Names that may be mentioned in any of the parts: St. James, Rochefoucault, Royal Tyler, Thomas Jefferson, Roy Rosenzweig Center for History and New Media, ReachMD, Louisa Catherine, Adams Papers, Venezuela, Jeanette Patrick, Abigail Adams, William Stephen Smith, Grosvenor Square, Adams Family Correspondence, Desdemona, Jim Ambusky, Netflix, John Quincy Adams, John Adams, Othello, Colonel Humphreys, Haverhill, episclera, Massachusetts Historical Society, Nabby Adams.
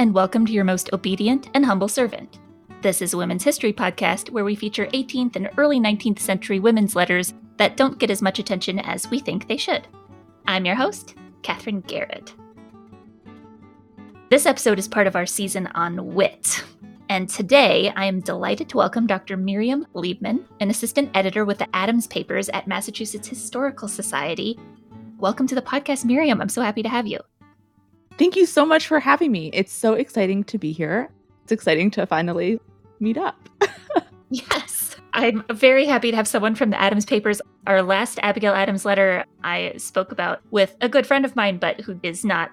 and welcome to your most obedient and humble servant. This is a women's history podcast where we feature 18th and early 19th century women's letters that don't get as much attention as we think they should. I'm your host, Catherine Garrett. This episode is part of our season on wit. And today, I am delighted to welcome Dr. Miriam Liebman, an assistant editor with the Adams Papers at Massachusetts Historical Society. Welcome to the podcast, Miriam. I'm so happy to have you. Thank you so much for having me. It's so exciting to be here. It's exciting to finally meet up. Yes, I'm very happy to have someone from the Adams Papers. Our last Abigail Adams letter I spoke about with a good friend of mine, but who is not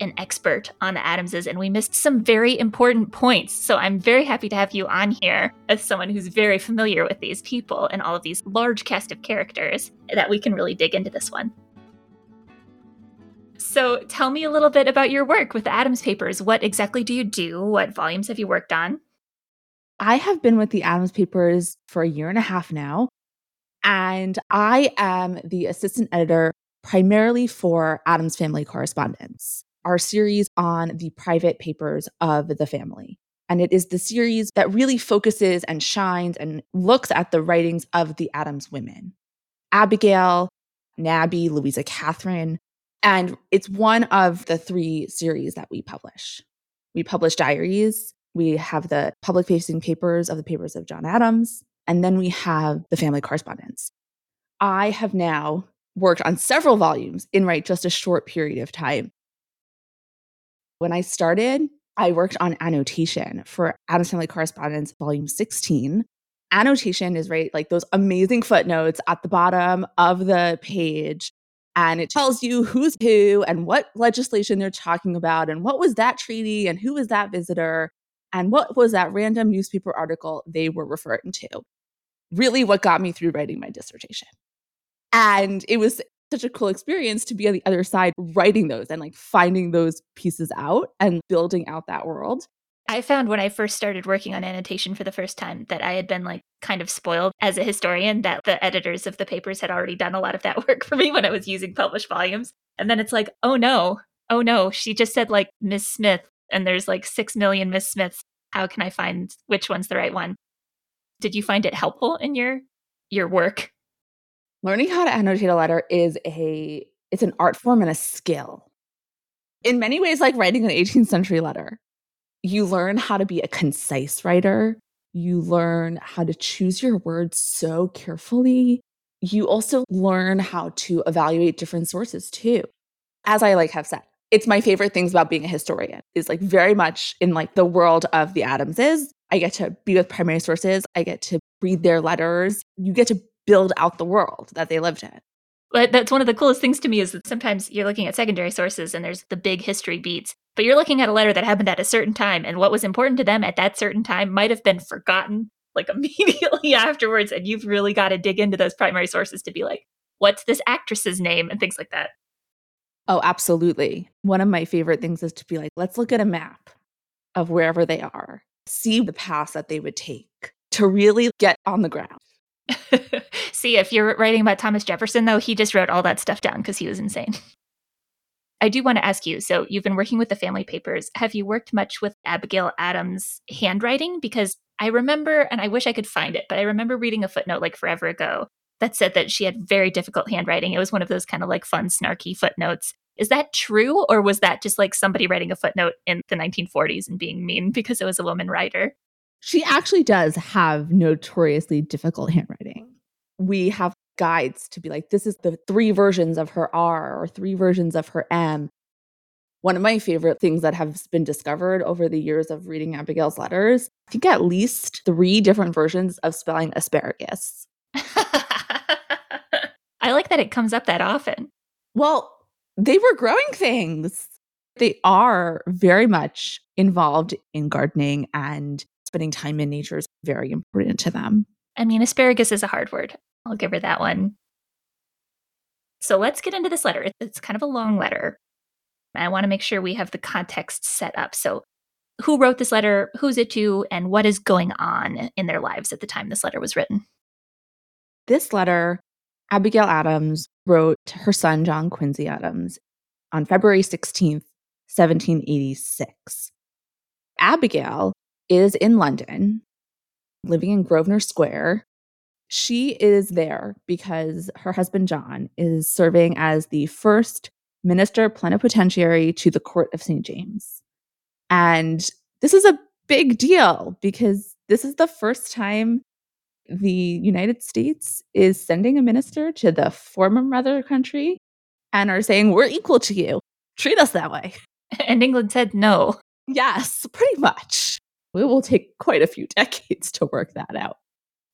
an expert on the Adamses, and we missed some very important points. So I'm very happy to have you on here as someone who's very familiar with these people and all of these large cast of characters that we can really dig into this one. So tell me a little bit about your work with the Adams Papers. What exactly do you do? What volumes have you worked on? I have been with the Adams Papers for a year and a half now, and I am the assistant editor primarily for Adams Family Correspondence, our series on the private papers of the family. And it is the series that really focuses and shines and looks at the writings of the Adams women, Abigail, Nabby, Louisa Catherine. And it's one of the three series that we publish. We publish diaries. We have the public-facing papers of the papers of John Adams. And then we have the family correspondence. I have now worked on several volumes in just a short period of time. When I started, I worked on annotation for Adams Family Correspondence, Volume 16. Annotation is those amazing footnotes at the bottom of the page, and it tells you who's who and what legislation they're talking about and what was that treaty and who was that visitor and what was that random newspaper article they were referring to. Really what got me through writing my dissertation. And it was such a cool experience to be on the other side writing those and finding those pieces out and building out that world. I found when I first started working on annotation for the first time that I had been kind of spoiled as a historian, that the editors of the papers had already done a lot of that work for me when I was using published volumes. And then it's oh no, she just said Miss Smith, and there's 6 million Miss Smiths. How can I find which one's the right one? Did you find it helpful in your work? Learning how to annotate a letter is it's an art form and a skill. In many ways, writing an 18th century letter. You learn how to be a concise writer. You learn how to choose your words so carefully. You also learn how to evaluate different sources too. As I have said, it's my favorite things about being a historian is very much in the world of the Adamses. I get to be with primary sources. I get to read their letters. You get to build out the world that they lived in. But that's one of the coolest things to me is that sometimes you're looking at secondary sources and there's the big history beats, but you're looking at a letter that happened at a certain time, and what was important to them at that certain time might have been forgotten immediately afterwards, and you've really got to dig into those primary sources to be what's this actress's name and things like that. Oh, absolutely. One of my favorite things is to be let's look at a map of wherever they are, see the paths that they would take to really get on the ground. See, if you're writing about Thomas Jefferson, though, he just wrote all that stuff down because he was insane. I do want to ask you, so you've been working with the family papers. Have you worked much with Abigail Adams' handwriting? Because I remember, and I wish I could find it, but I remember reading a footnote forever ago that said that she had very difficult handwriting. It was one of those kind of fun, snarky footnotes. Is that true? Or was that just somebody writing a footnote in the 1940s and being mean because it was a woman writer? She actually does have notoriously difficult handwriting. We have guides to be this is the three versions of her R or three versions of her M. One of my favorite things that have been discovered over the years of reading Abigail's letters, I think at least three different versions of spelling asparagus. I like that it comes up that often. Well, they were growing things. They are very much involved in gardening, and spending time in nature is very important to them. I mean, asparagus is a hard word. I'll give her that one. So let's get into this letter. It's kind of a long letter. I want to make sure we have the context set up. So who wrote this letter? Who's it to? And what is going on in their lives at the time this letter was written? This letter, Abigail Adams wrote to her son, John Quincy Adams, on February 16th, 1786. Abigail is in London, living in Grosvenor Square. She is there because her husband, John, is serving as the first minister plenipotentiary to the court of St. James. And this is a big deal because this is the first time the United States is sending a minister to the former mother country and are saying, we're equal to you. Treat us that way. And England said no. Yes, pretty much. It will take quite a few decades to work that out.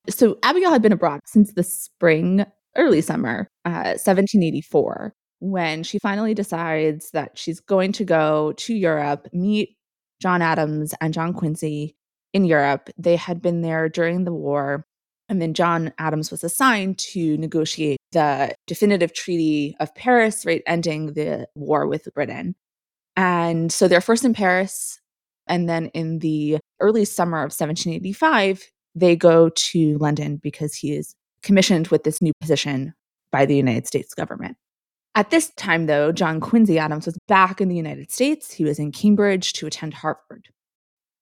So Abigail had been abroad since the spring, early summer, 1784, when she finally decides that she's going to go to Europe, meet John Adams and John Quincy in Europe. They had been there during the war, and then John Adams was assigned to negotiate the definitive Treaty of Paris, right, ending the war with Britain. And so they're first in Paris, and then in the early summer of 1785, they go to London because he is commissioned with this new position by the United States government. At this time, though, John Quincy Adams was back in the United States. He was in Cambridge to attend Harvard.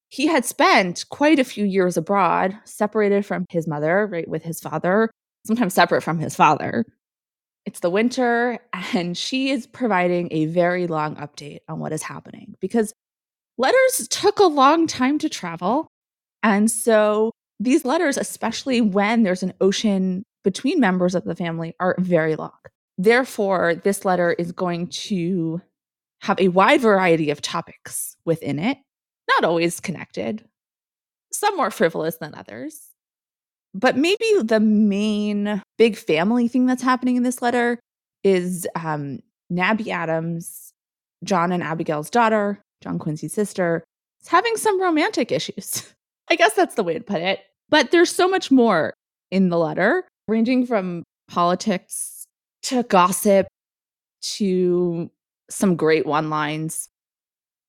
He had spent quite a few years abroad, separated from his mother, right, with his father, sometimes separate from his father. It's the winter, and she is providing a very long update on what is happening because letters took a long time to travel. And so these letters, especially when there's an ocean between members of the family, are very long. Therefore, this letter is going to have a wide variety of topics within it, not always connected, some more frivolous than others. But maybe the main big family thing that's happening in this letter is Nabby Adams, John and Abigail's daughter, John Quincy's sister, is having some romantic issues. I guess that's the way to put it. But there's so much more in the letter, ranging from politics to gossip to some great one-liners.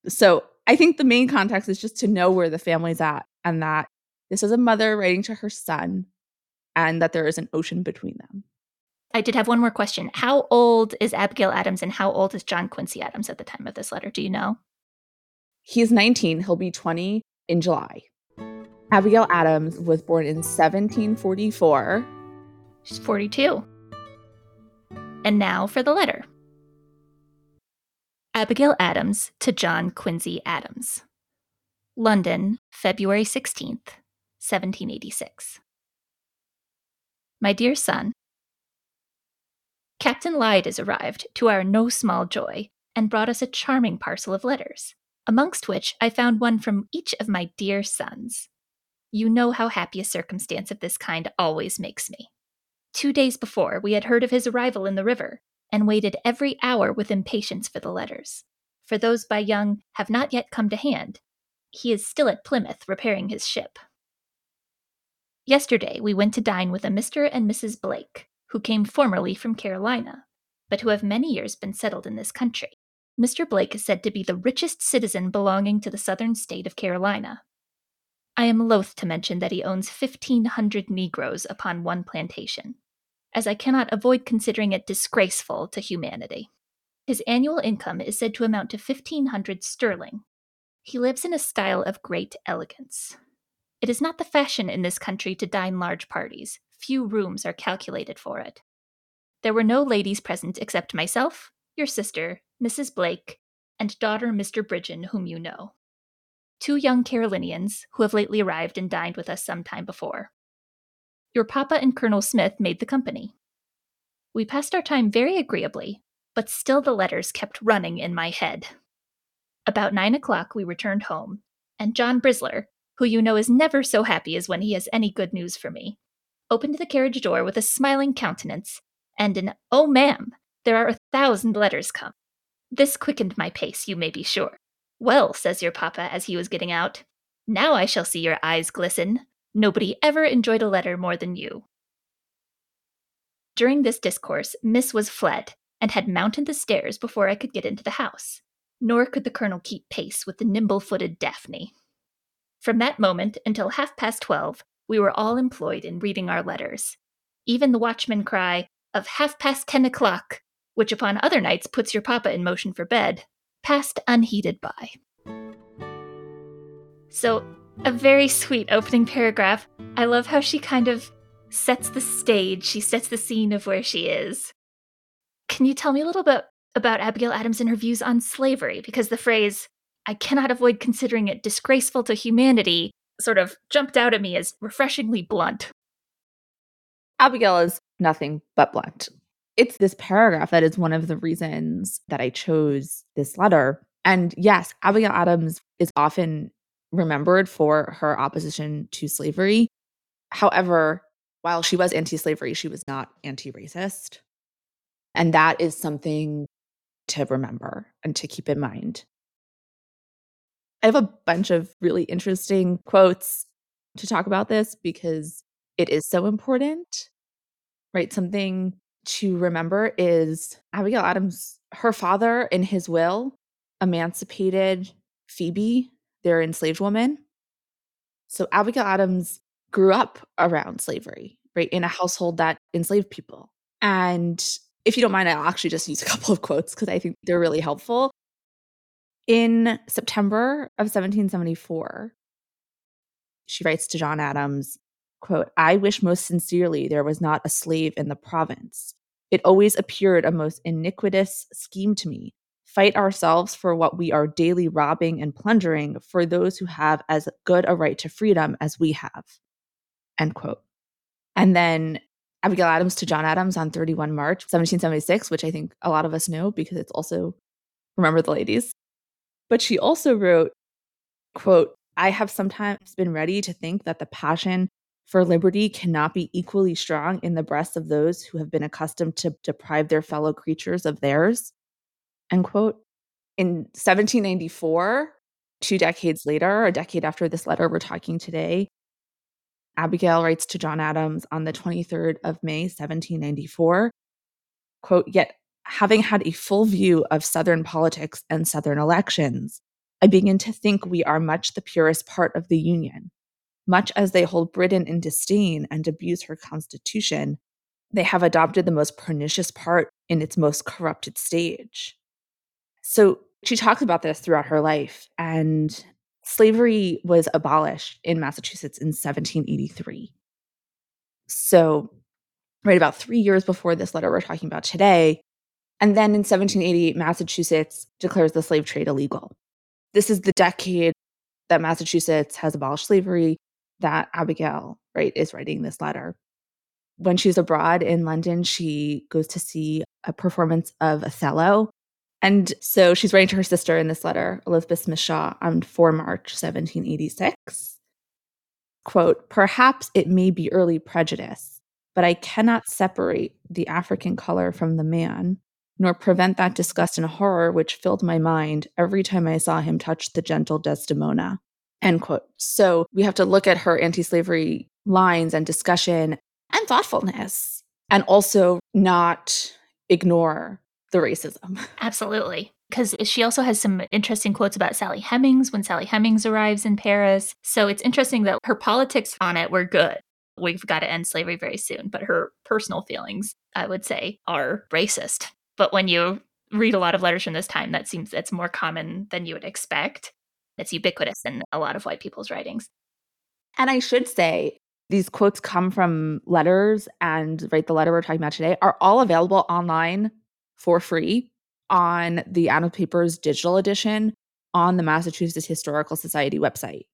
So I think the main context is just to know where the family's at and that this is a mother writing to her son and that there is an ocean between them. I did have one more question. How old is Abigail Adams and how old is John Quincy Adams at the time of this letter? Do you know? He's 19. He'll be 20 in July. Abigail Adams was born in 1744. She's 42. And now for the letter. Abigail Adams to John Quincy Adams. London, February 16th, 1786. My dear son, Captain Lyde has arrived, to our no small joy, and brought us a charming parcel of letters, amongst which I found one from each of my dear sons. You know how happy a circumstance of this kind always makes me. 2 days before, we had heard of his arrival in the river, and waited every hour with impatience for the letters, for those by Young have not yet come to hand. He is still at Plymouth repairing his ship. Yesterday we went to dine with a Mr. and Mrs. Blake, who came formerly from Carolina, but who have many years been settled in this country. Mr. Blake is said to be the richest citizen belonging to the southern state of Carolina. I am loath to mention that he owns 1,500 Negroes upon one plantation, as I cannot avoid considering it disgraceful to humanity. His annual income is said to amount to 1,500 sterling. He lives in a style of great elegance. It is not the fashion in this country to dine large parties. Few rooms are calculated for it. There were no ladies present except myself, your sister, Mrs. Blake, and daughter Mr. Bridgen, whom you know. 2 young Carolinians, who have lately arrived and dined with us some time before. Your papa and Colonel Smith made the company. We passed our time very agreeably, but still the letters kept running in my head. About 9 o'clock we returned home, and John Brisler, who you know is never so happy as when he has any good news for me, opened the carriage door with a smiling countenance, and an "Oh, ma'am, there are 1,000 letters come." This quickened my pace, you may be sure. "Well," says your papa as he was getting out, "now I shall see your eyes glisten. Nobody ever enjoyed a letter more than you." During this discourse, Miss was fled, and had mounted the stairs before I could get into the house. Nor could the colonel keep pace with the nimble-footed Daphne. From that moment until 12:30, we were all employed in reading our letters. Even the watchman cry of 10:30, which upon other nights puts your papa in motion for bed, passed unheeded by. So a very sweet opening paragraph. I love how she kind of sets the stage. She sets the scene of where she is. Can you tell me a little bit about Abigail Adams and her views on slavery? Because the phrase, I cannot avoid considering it disgraceful to humanity, sort of jumped out at me as refreshingly blunt. Abigail is nothing but blunt. It's this paragraph that is one of the reasons that I chose this letter. And yes, Abigail Adams is often remembered for her opposition to slavery. However, while she was anti-slavery, she was not anti-racist. And that is something to remember and to keep in mind. I have a bunch of really interesting quotes to talk about this because it is so important, right? Something to remember is Abigail Adams, her father in his will emancipated Phoebe, their enslaved woman. So Abigail Adams grew up around slavery, right? In a household that enslaved people. And if you don't mind, I'll actually just use a couple of quotes because I think they're really helpful. In September of 1774, she writes to John Adams, quote, I wish most sincerely there was not a slave in the province. It always appeared a most iniquitous scheme to me. Fight ourselves for what we are daily robbing and plundering for those who have as good a right to freedom as we have, end quote. And then Abigail Adams to John Adams on 31 March 1776, which I think a lot of us know because it's also Remember the Ladies. But she also wrote, quote, I have sometimes been ready to think that the passion for liberty cannot be equally strong in the breasts of those who have been accustomed to deprive their fellow creatures of theirs, end quote. In 1794, 2 decades later, a decade after this letter we're talking today, Abigail writes to John Adams on the 23rd of May, 1794, quote, yet having had a full view of Southern politics and Southern elections, I begin to think we are much the purest part of the Union. Much as they hold Britain in disdain and abuse her constitution, they have adopted the most pernicious part in its most corrupted stage. So she talks about this throughout her life, and slavery was abolished in Massachusetts in 1783. So right about 3 years before this letter we're talking about today. And then in 1788, Massachusetts declares the slave trade illegal. This is the decade that Massachusetts has abolished slavery that Abigail, right, is writing this letter. When she's abroad in London, she goes to see a performance of Othello. And so she's writing to her sister in this letter, Elizabeth Smith Shaw, on 4 March 1786. Quote, perhaps it may be early prejudice, but I cannot separate the African color from the man, nor prevent that disgust and horror which filled my mind every time I saw him touch the gentle Desdemona, end quote. So we have to look at her anti-slavery lines and discussion and thoughtfulness, and also not ignore the racism. Absolutely. Because she also has some interesting quotes about Sally Hemings when Sally Hemings arrives in Paris. So it's interesting that her politics on it were good. We've got to end slavery very soon. But her personal feelings, I would say, are racist. But when you read a lot of letters from this time, that's more common than you would expect. It's ubiquitous in a lot of white people's writings. And I should say, these quotes come from letters, and right, the letter we're talking about today are all available online for free on the Adams Papers Digital Edition on the Massachusetts Historical Society website.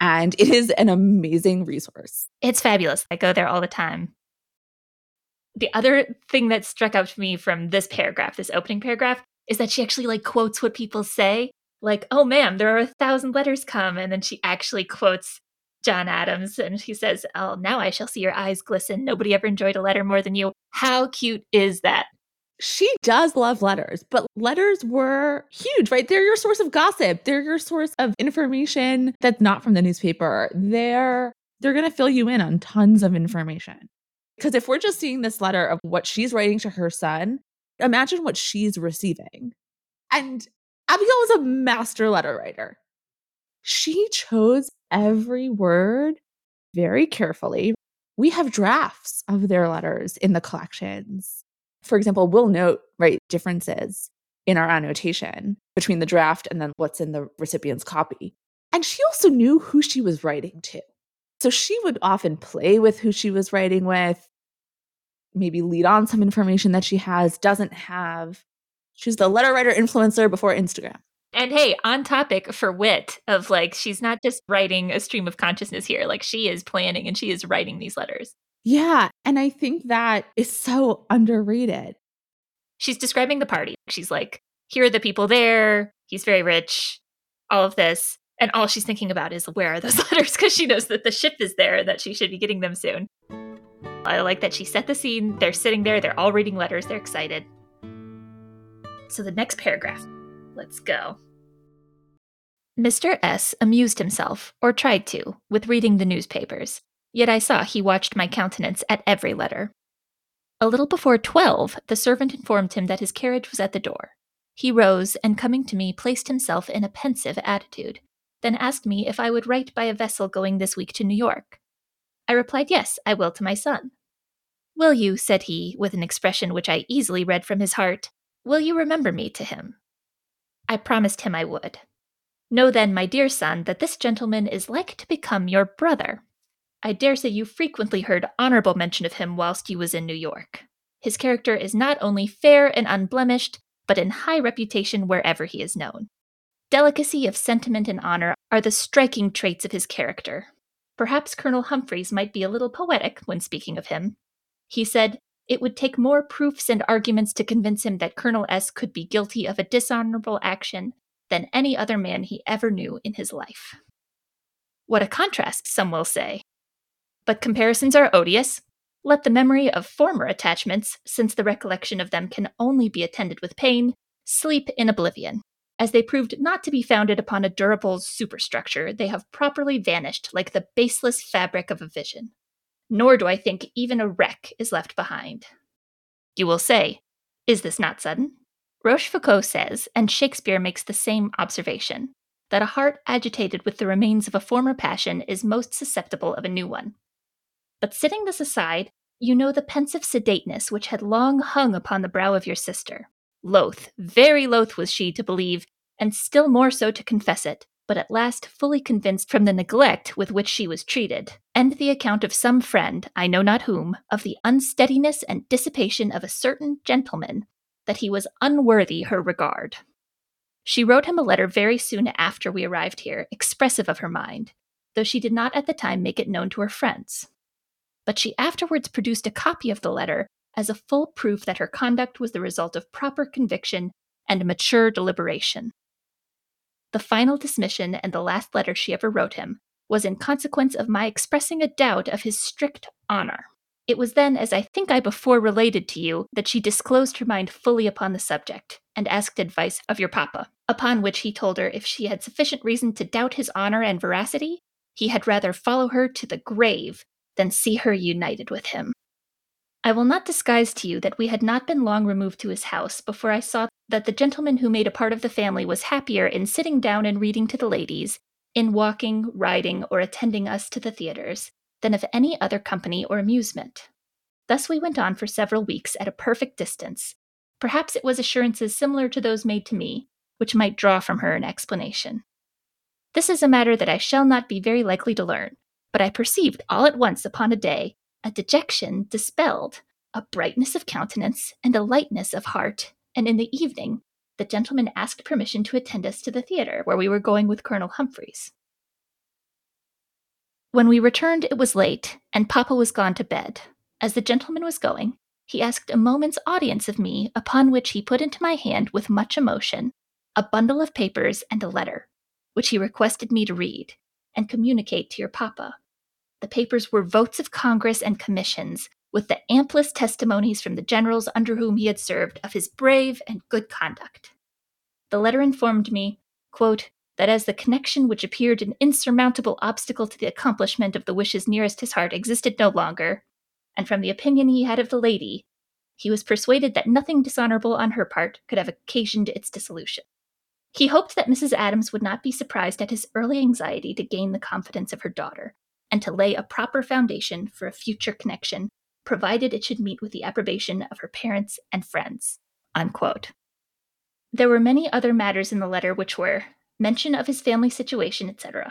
And it is an amazing resource. It's fabulous. I go there all the time. The other thing that struck out to me from this paragraph, this opening paragraph, is that she actually quotes what people say. Like, oh, ma'am, there are 1,000 letters come. And then she actually quotes John Adams, and she says, oh, now I shall see your eyes glisten. Nobody ever enjoyed a letter more than you. How cute is that? She does love letters, but letters were huge, right? They're your source of gossip. They're your source of information that's not from the newspaper. They're going to fill you in on tons of information. Because if we're just seeing this letter of what she's writing to her son, imagine what she's receiving. And Abigail was a master letter writer. She chose every word very carefully. We have drafts of their letters in the collections. For example, we'll note, right, differences in our annotation between the draft and then what's in the recipient's copy. And she also knew who she was writing to. So she would often play with who she was writing with, maybe lead on some information that she has, doesn't have. She's the letter writer influencer before Instagram. And hey, on topic for wit of like, she's not just writing a stream of consciousness here. Like she is planning and she is writing these letters. Yeah. And I think that is so underrated. She's describing the party. She's like, here are the people there. He's very rich, all of this. And all she's thinking about is where are those letters? Because she knows that the ship is there, that she should be getting them soon. I like that she set the scene. They're sitting there. They're all reading letters. They're excited. So the next paragraph. Let's go. Mr. S. amused himself, or tried to, with reading the newspapers, yet I saw he watched my countenance at every letter. A little before 12, the servant informed him that his carriage was at the door. He rose, and coming to me, placed himself in a pensive attitude, then asked me if I would write by a vessel going this week to New York. I replied, yes, I will to my son. Will you, said he, with an expression which I easily read from his heart, will you remember me to him? I promised him I would. Know then, my dear son, that this gentleman is like to become your brother. I dare say you frequently heard honorable mention of him whilst you was in New York. His character is not only fair and unblemished, but in high reputation wherever he is known. Delicacy of sentiment and honor are the striking traits of his character. Perhaps Colonel Humphreys might be a little poetic when speaking of him. He said, it would take more proofs and arguments to convince him that Colonel S. could be guilty of a dishonorable action than any other man he ever knew in his life. What a contrast, some will say. But comparisons are odious. Let the memory of former attachments, since the recollection of them can only be attended with pain, sleep in oblivion. As they proved not to be founded upon a durable superstructure, they have properly vanished like the baseless fabric of a vision. Nor do I think even a wreck is left behind. You will say, is this not sudden? Rochefoucault says, and Shakespeare makes the same observation, that a heart agitated with the remains of a former passion is most susceptible of a new one. But setting this aside, you know the pensive sedateness which had long hung upon the brow of your sister. Loath, very loath was she to believe, and still more so to confess it, but at last fully convinced from the neglect with which she was treated, and the account of some friend, I know not whom, of the unsteadiness and dissipation of a certain gentleman, that he was unworthy her regard. She wrote him a letter very soon after we arrived here, expressive of her mind, though she did not at the time make it known to her friends. But she afterwards produced a copy of the letter as a full proof that her conduct was the result of proper conviction and mature deliberation. The final dismission and the last letter she ever wrote him was in consequence of my expressing a doubt of his strict honor. It was then, as I think I before related to you, that she disclosed her mind fully upon the subject, and asked advice of your papa, upon which he told her if she had sufficient reason to doubt his honor and veracity, he had rather follow her to the grave than see her united with him. I will not disguise to you that we had not been long removed to his house before I saw that the gentleman who made a part of the family was happier in sitting down and reading to the ladies, in walking, riding, or attending us to the theaters, than of any other company or amusement. Thus we went on for several weeks at a perfect distance. Perhaps it was assurances similar to those made to me, which might draw from her an explanation. This is a matter that I shall not be very likely to learn, but I perceived all at once upon a day a dejection dispelled, a brightness of countenance, and a lightness of heart, and in the evening the gentleman asked permission to attend us to the theater, where we were going with Colonel Humphreys. When we returned, it was late, and Papa was gone to bed. As the gentleman was going, he asked a moment's audience of me, upon which he put into my hand, with much emotion, a bundle of papers and a letter, which he requested me to read, and communicate to your Papa. The papers were votes of Congress and commissions, with the amplest testimonies from the generals under whom he had served of his brave and good conduct. The letter informed me, quote, that as the connection which appeared an insurmountable obstacle to the accomplishment of the wishes nearest his heart existed no longer, and from the opinion he had of the lady, he was persuaded that nothing dishonorable on her part could have occasioned its dissolution. He hoped that Mrs. Adams would not be surprised at his early anxiety to gain the confidence of her daughter, and to lay a proper foundation for a future connection, provided it should meet with the approbation of her parents and friends." Unquote. There were many other matters in the letter which were, mention of his family situation, etc.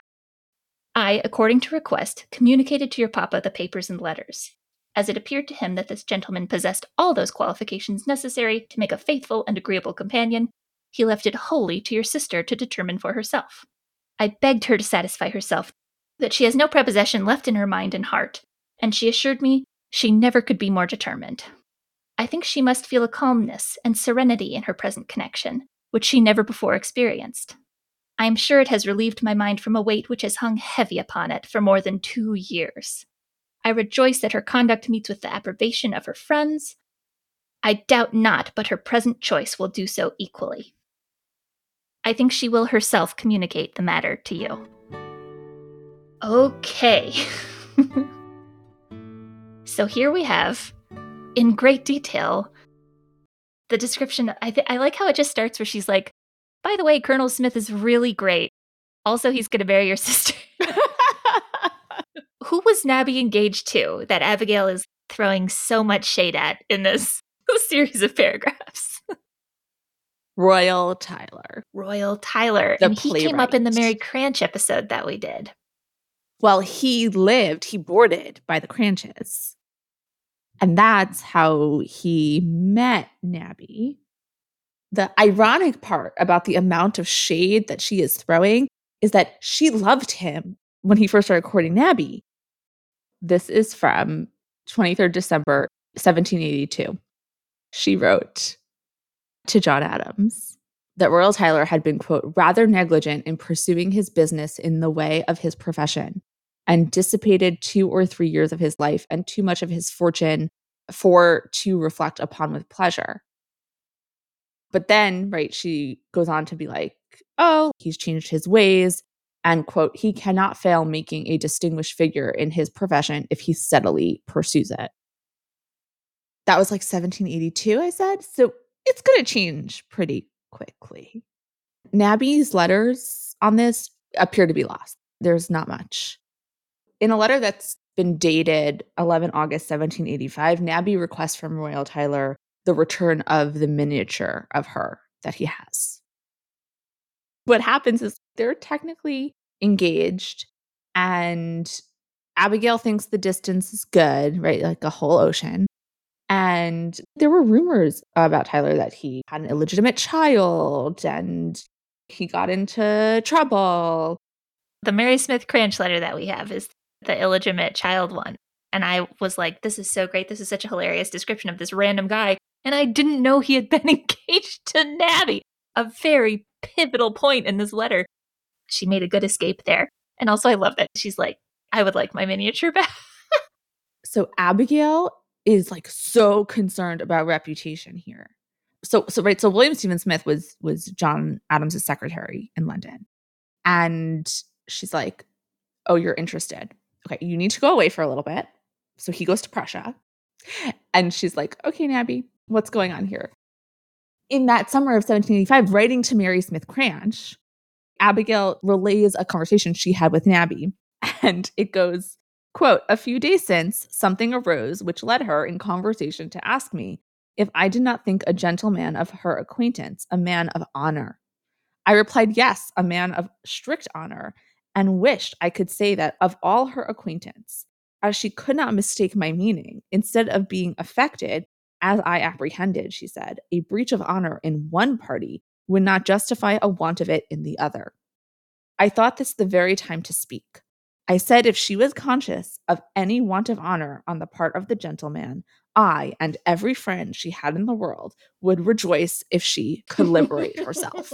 I, according to request, communicated to your papa the papers and letters, as it appeared to him that this gentleman possessed all those qualifications necessary to make a faithful and agreeable companion. He left it wholly to your sister to determine for herself. I begged her to satisfy herself that she has no prepossession left in her mind and heart, and she assured me she never could be more determined. I think she must feel a calmness and serenity in her present connection, which she never before experienced. I am sure it has relieved my mind from a weight which has hung heavy upon it for more than 2 years. I rejoice that her conduct meets with the approbation of her friends. I doubt not but her present choice will do so equally. I think she will herself communicate the matter to you. Okay. So here we have, in great detail, the description. I like how it just starts where she's like, by the way, Colonel Smith is really great. Also, he's going to marry your sister. Who was Nabby engaged to that Abigail is throwing so much shade at in this series of paragraphs? Royal Tyler. Royal Tyler. And he came up in the Mary Cranch episode that we did. Well, he boarded by the Cranches. And that's how he met Nabby. The ironic part about the amount of shade that she is throwing is that she loved him when he first started courting Nabby. This is from 23rd December, 1782. She wrote to John Adams that Royal Tyler had been, quote, rather negligent in pursuing his business in the way of his profession, and dissipated 2 or 3 years of his life and too much of his fortune for to reflect upon with pleasure. But then, right, she goes on to be like, oh, he's changed his ways, and, quote, he cannot fail making a distinguished figure in his profession if he steadily pursues it. That was like 1782, I said, so it's going to change pretty quickly. Nabby's letters on this appear to be lost. There's not much. In a letter that's been dated 11 August 1785, Nabby requests from Royal Tyler the return of the miniature of her that he has. What happens is they're technically engaged, and Abigail thinks the distance is good, right? Like a whole ocean. And there were rumors about Tyler that he had an illegitimate child and he got into trouble. The Mary Smith Cranch letter that we have is the illegitimate child one. And I was like, this is so great. This is such a hilarious description of this random guy. And I didn't know he had been engaged to Nabby. A very pivotal point in this letter. She made a good escape there. And also I love that she's like, I would like my miniature back. So Abigail is like so concerned about reputation here. So William Stephen Smith was John Adams' secretary in London. And she's like, oh, you're interested. Okay, you need to go away for a little bit. So he goes to Prussia. And she's like, okay, Nabby, what's going on here? In that summer of 1785, writing to Mary Smith Cranch, Abigail relays a conversation she had with Nabby. And it goes, quote, a few days since, something arose which led her in conversation to ask me if I did not think a gentleman of her acquaintance, a man of honor. I replied, yes, a man of strict honor, and wished I could say that of all her acquaintance, as she could not mistake my meaning. Instead of being affected, as I apprehended, she said, a breach of honor in one party would not justify a want of it in the other. I thought this the very time to speak. I said if she was conscious of any want of honor on the part of the gentleman, I and every friend she had in the world would rejoice if she could liberate herself.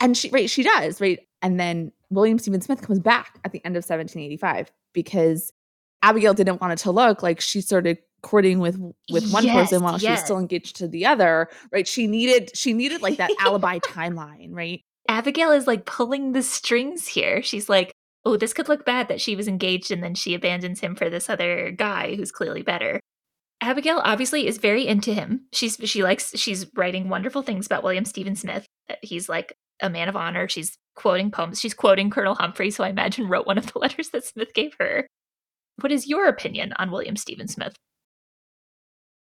And she does, right? And then William Stephen Smith comes back at the end of 1785 because Abigail didn't want it to look like she started courting with one person while she was still engaged to the other, right? She needed like that alibi timeline, right? Abigail is like pulling the strings here. She's like, oh, this could look bad that she was engaged and then she abandons him for this other guy who's clearly better. Abigail obviously is very into him. She's writing wonderful things about William Stephen Smith. He's like a man of honor. She's quoting poems. She's quoting Colonel Humphreys, who I imagine wrote one of the letters that Smith gave her. What is your opinion on William Stephen Smith?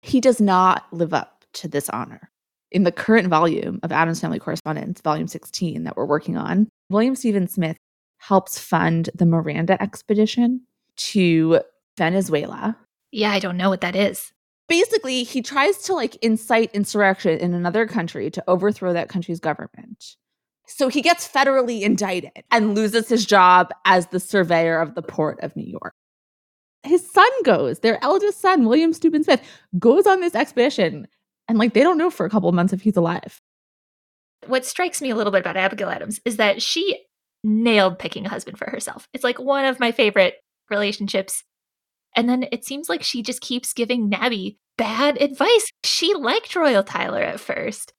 He does not live up to this honor. in the current volume of Adams Family Correspondence, volume 16 that we're working on, William Stephen Smith helps fund the Miranda expedition to Venezuela. Yeah, I don't know what that is. Basically, he tries to incite insurrection in another country to overthrow that country's government. So he gets federally indicted and loses his job as the surveyor of the port of New York. His son goes, their eldest son, William Steuben Smith, goes on this expedition. And they don't know for a couple of months if he's alive. What strikes me a little bit about Abigail Adams is that she nailed picking a husband for herself. It's one of my favorite relationships. And then it seems like she just keeps giving Nabby bad advice. She liked Royal Tyler at first.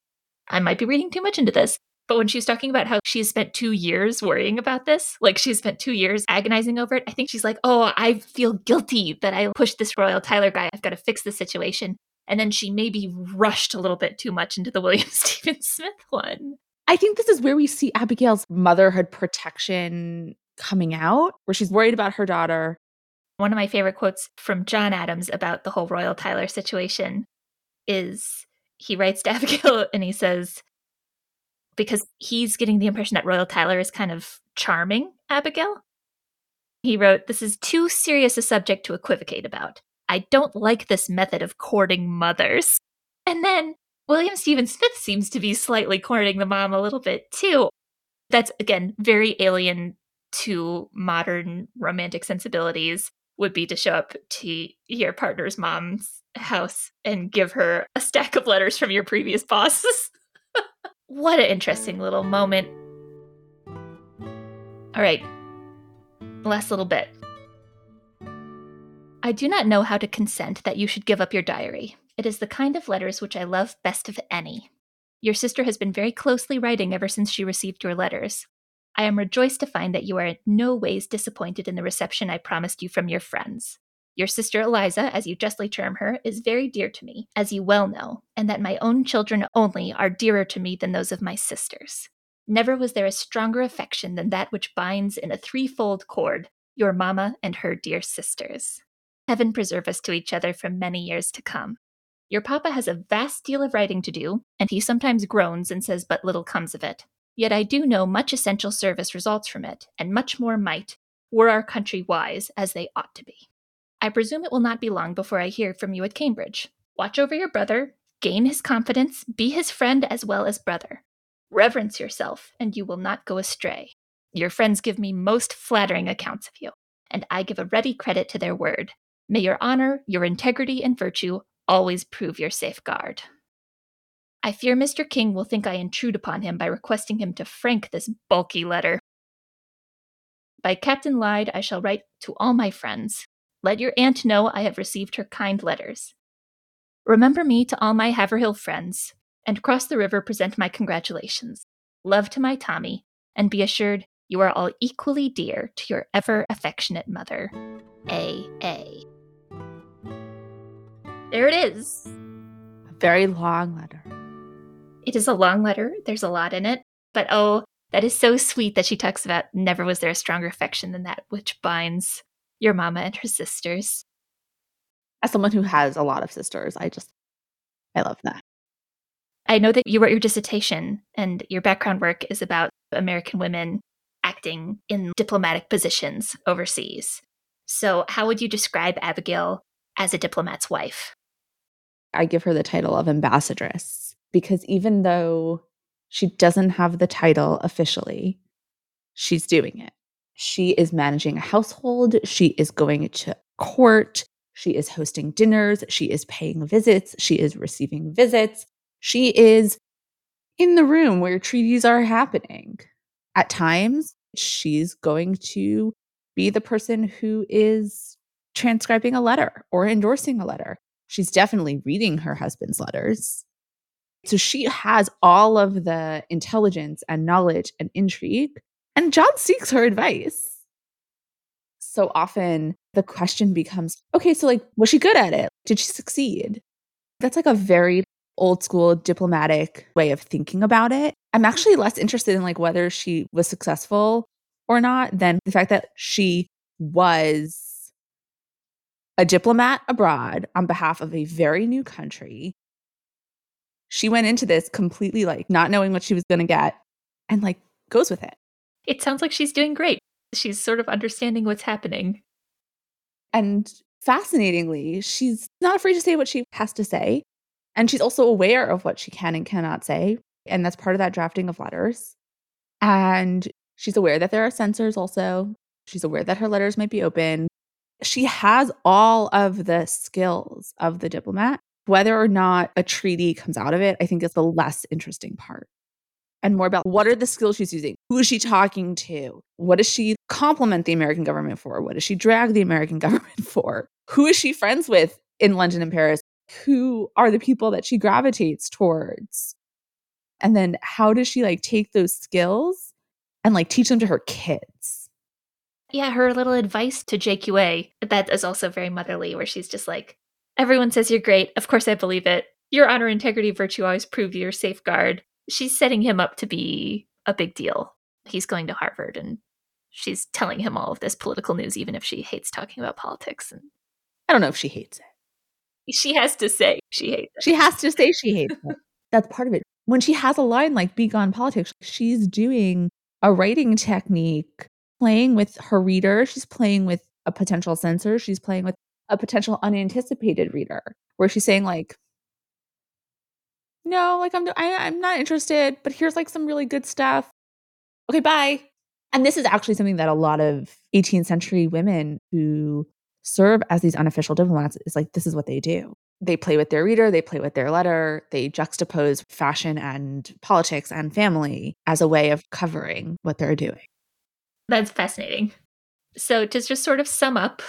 I might be reading too much into this. But when she's talking about how she's spent 2 years worrying about this, she's spent 2 years agonizing over it, I think she's like, oh, I feel guilty that I pushed this Royal Tyler guy. I've got to fix the situation. And then she maybe rushed a little bit too much into the William Stephen Smith one. I think this is where we see Abigail's motherhood protection coming out, where she's worried about her daughter. One of my favorite quotes from John Adams about the whole Royal Tyler situation is he writes to Abigail and he says, because he's getting the impression that Royal Tyler is kind of charming Abigail. He wrote, "This is too serious a subject to equivocate about. I don't like this method of courting mothers." And then William Stephen Smith seems to be slightly courting the mom a little bit too. That's, again, very alien to modern romantic sensibilities. Would be to show up to your partner's mom's house and give her a stack of letters from your previous bosses. What an interesting little moment. All right, last little bit. I do not know how to consent that you should give up your diary. It is the kind of letters which I love best of any. Your sister has been very closely writing ever since she received your letters. I am rejoiced to find that you are in no ways disappointed in the reception I promised you from your friends. Your sister Eliza, as you justly term her, is very dear to me, as you well know, and that my own children only are dearer to me than those of my sisters. Never was there a stronger affection than that which binds in a threefold cord your mamma and her dear sisters. Heaven preserve us to each other for many years to come. Your papa has a vast deal of writing to do, and he sometimes groans and says but little comes of it. Yet I do know much essential service results from it, and much more might, were our country wise, as they ought to be. I presume it will not be long before I hear from you at Cambridge. Watch over your brother, gain his confidence, be his friend as well as brother. Reverence yourself, and you will not go astray. Your friends give me most flattering accounts of you, and I give a ready credit to their word. May your honor, your integrity, and virtue always prove your safeguard. I fear Mr. King will think I intrude upon him by requesting him to frank this bulky letter. By Captain Lyde, I shall write to all my friends. Let your aunt know I have received her kind letters. Remember me to all my Haverhill friends, and cross the river present my congratulations. Love to my Tommy, and be assured you are all equally dear to your ever affectionate mother, A.A. There it is. A very long letter. It is a long letter. There's a lot in it. But oh, that is so sweet that she talks about never was there a stronger affection than that which binds your mama and her sisters. As someone who has a lot of sisters, I love that. I know that you wrote your dissertation and your background work is about American women acting in diplomatic positions overseas. So how would you describe Abigail as a diplomat's wife? I give her the title of ambassadress. Because even though she doesn't have the title officially, she's doing it. She is managing a household. She is going to court. She is hosting dinners. She is paying visits. She is receiving visits. She is in the room where treaties are happening. At times, she's going to be the person who is transcribing a letter or endorsing a letter. She's definitely reading her husband's letters. So she has all of the intelligence and knowledge and intrigue, and John seeks her advice. So often the question becomes, okay, so was she good at it? Did she succeed? That's a very old school diplomatic way of thinking about it. I'm actually less interested in whether she was successful or not than the fact that she was a diplomat abroad on behalf of a very new country. She went into this completely like not knowing what she was going to get and like goes with it. It sounds like she's doing great. She's sort of understanding what's happening. And fascinatingly, she's not afraid to say what she has to say. And she's also aware of what she can and cannot say. And that's part of that drafting of letters. And she's aware that there are censors also. She's aware that her letters might be open. She has all of the skills of the diplomat. Whether or not a treaty comes out of it, I think is the less interesting part. And more about what are the skills she's using? Who is she talking to? What does she compliment the American government for? What does she drag the American government for? Who is she friends with in London and Paris? Who are the people that she gravitates towards? And then how does she like take those skills and like teach them to her kids? Yeah, her little advice to JQA, that is also very motherly, where she's just like, everyone says you're great. Of course I believe it. Your honor, integrity, virtue always prove your safeguard. She's setting him up to be a big deal. He's going to Harvard and she's telling him all of this political news, even if she hates talking about politics. And I don't know if she hates it. She has to say she hates it. She has to say she hates it. That's part of it. When she has a line like "Be Gone Politics," she's doing a writing technique, playing with her reader. She's playing with a potential censor. She's playing with a potential unanticipated reader, where she's saying like, no, like I'm not interested, but here's like some really good stuff. Okay, bye. And this is actually something that a lot of 18th century women who serve as these unofficial diplomats is like, this is what they do. They play with their reader, they play with their letter, they juxtapose fashion and politics and family as a way of covering what they're doing. That's fascinating. So to just sort of sum up,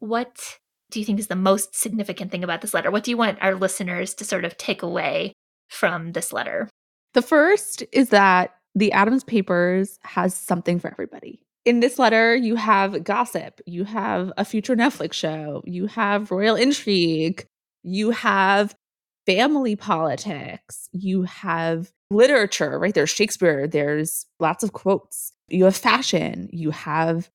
what do you think is the most significant thing about this letter? What do you want our listeners to sort of take away from this letter? The first is that the Adams Papers has something for everybody. In this letter, you have gossip, you have a future Netflix show, you have royal intrigue, you have family politics, you have literature, right? There's Shakespeare, there's lots of quotes. You have fashion, you have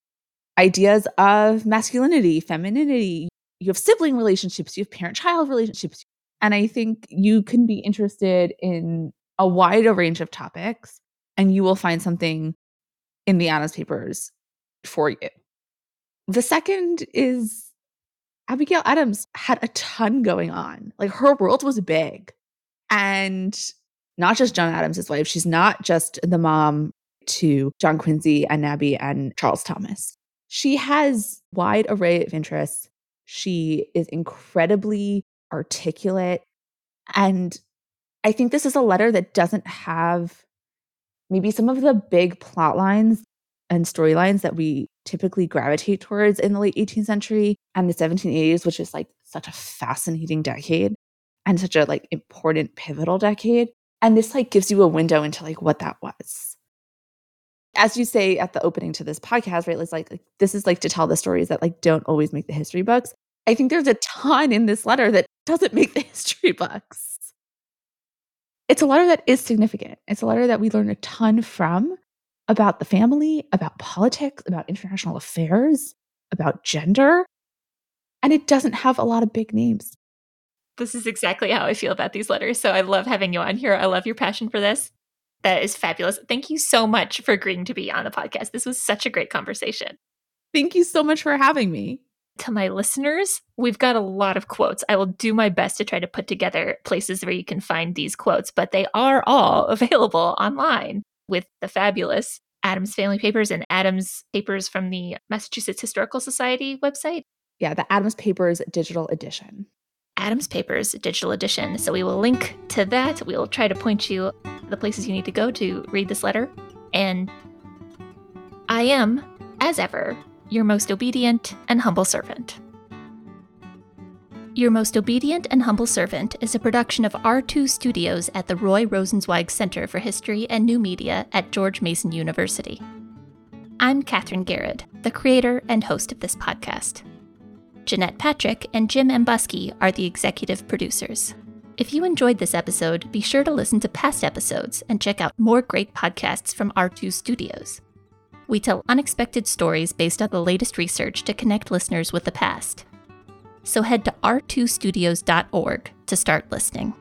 ideas of masculinity, femininity, you have sibling relationships, you have parent-child relationships. And I think you can be interested in a wider range of topics, and you will find something in the Adams Papers for you. The second is Abigail Adams had a ton going on. Like, her world was big. And not just John Adams, his wife. She's not just the mom to John Quincy and Nabby and Charles Thomas. She has a wide array of interests. She is incredibly articulate. And I think this is a letter that doesn't have maybe some of the big plot lines and storylines that we typically gravitate towards in the late 18th century and the 1780s, which is like such a fascinating decade and such a like important pivotal decade. And this like gives you a window into like what that was. As you say at the opening to this podcast, right? It's like this is like to tell the stories that like don't always make the history books. I think there's a ton in this letter that doesn't make the history books. It's a letter that is significant. It's a letter that we learn a ton from, about the family, about politics, about international affairs, about gender. And it doesn't have a lot of big names. This is exactly how I feel about these letters. So I love having you on here. I love your passion for this. That is fabulous. Thank you so much for agreeing to be on the podcast. This was such a great conversation. Thank you so much for having me. To my listeners, we've got a lot of quotes. I will do my best to try to put together places where you can find these quotes, but they are all available online with the fabulous Adams Family Papers and Adams Papers from the Massachusetts Historical Society website. Yeah, the Adams Papers Digital Edition. Adams Papers Digital Edition. So we will link to that. We will try to point you the places you need to go to read this letter. And I am, as ever, your most obedient and humble servant. Your Most Obedient and Humble Servant is a production of R2 Studios at the Roy Rosenzweig Center for History and New Media at George Mason University. I'm Catherine Garrett, the creator and host of this podcast. Jeanette Patrick and Jim Ambusky are the executive producers. If you enjoyed this episode, be sure to listen to past episodes and check out more great podcasts from R2 Studios. We tell unexpected stories based on the latest research to connect listeners with the past. So head to r2studios.org to start listening.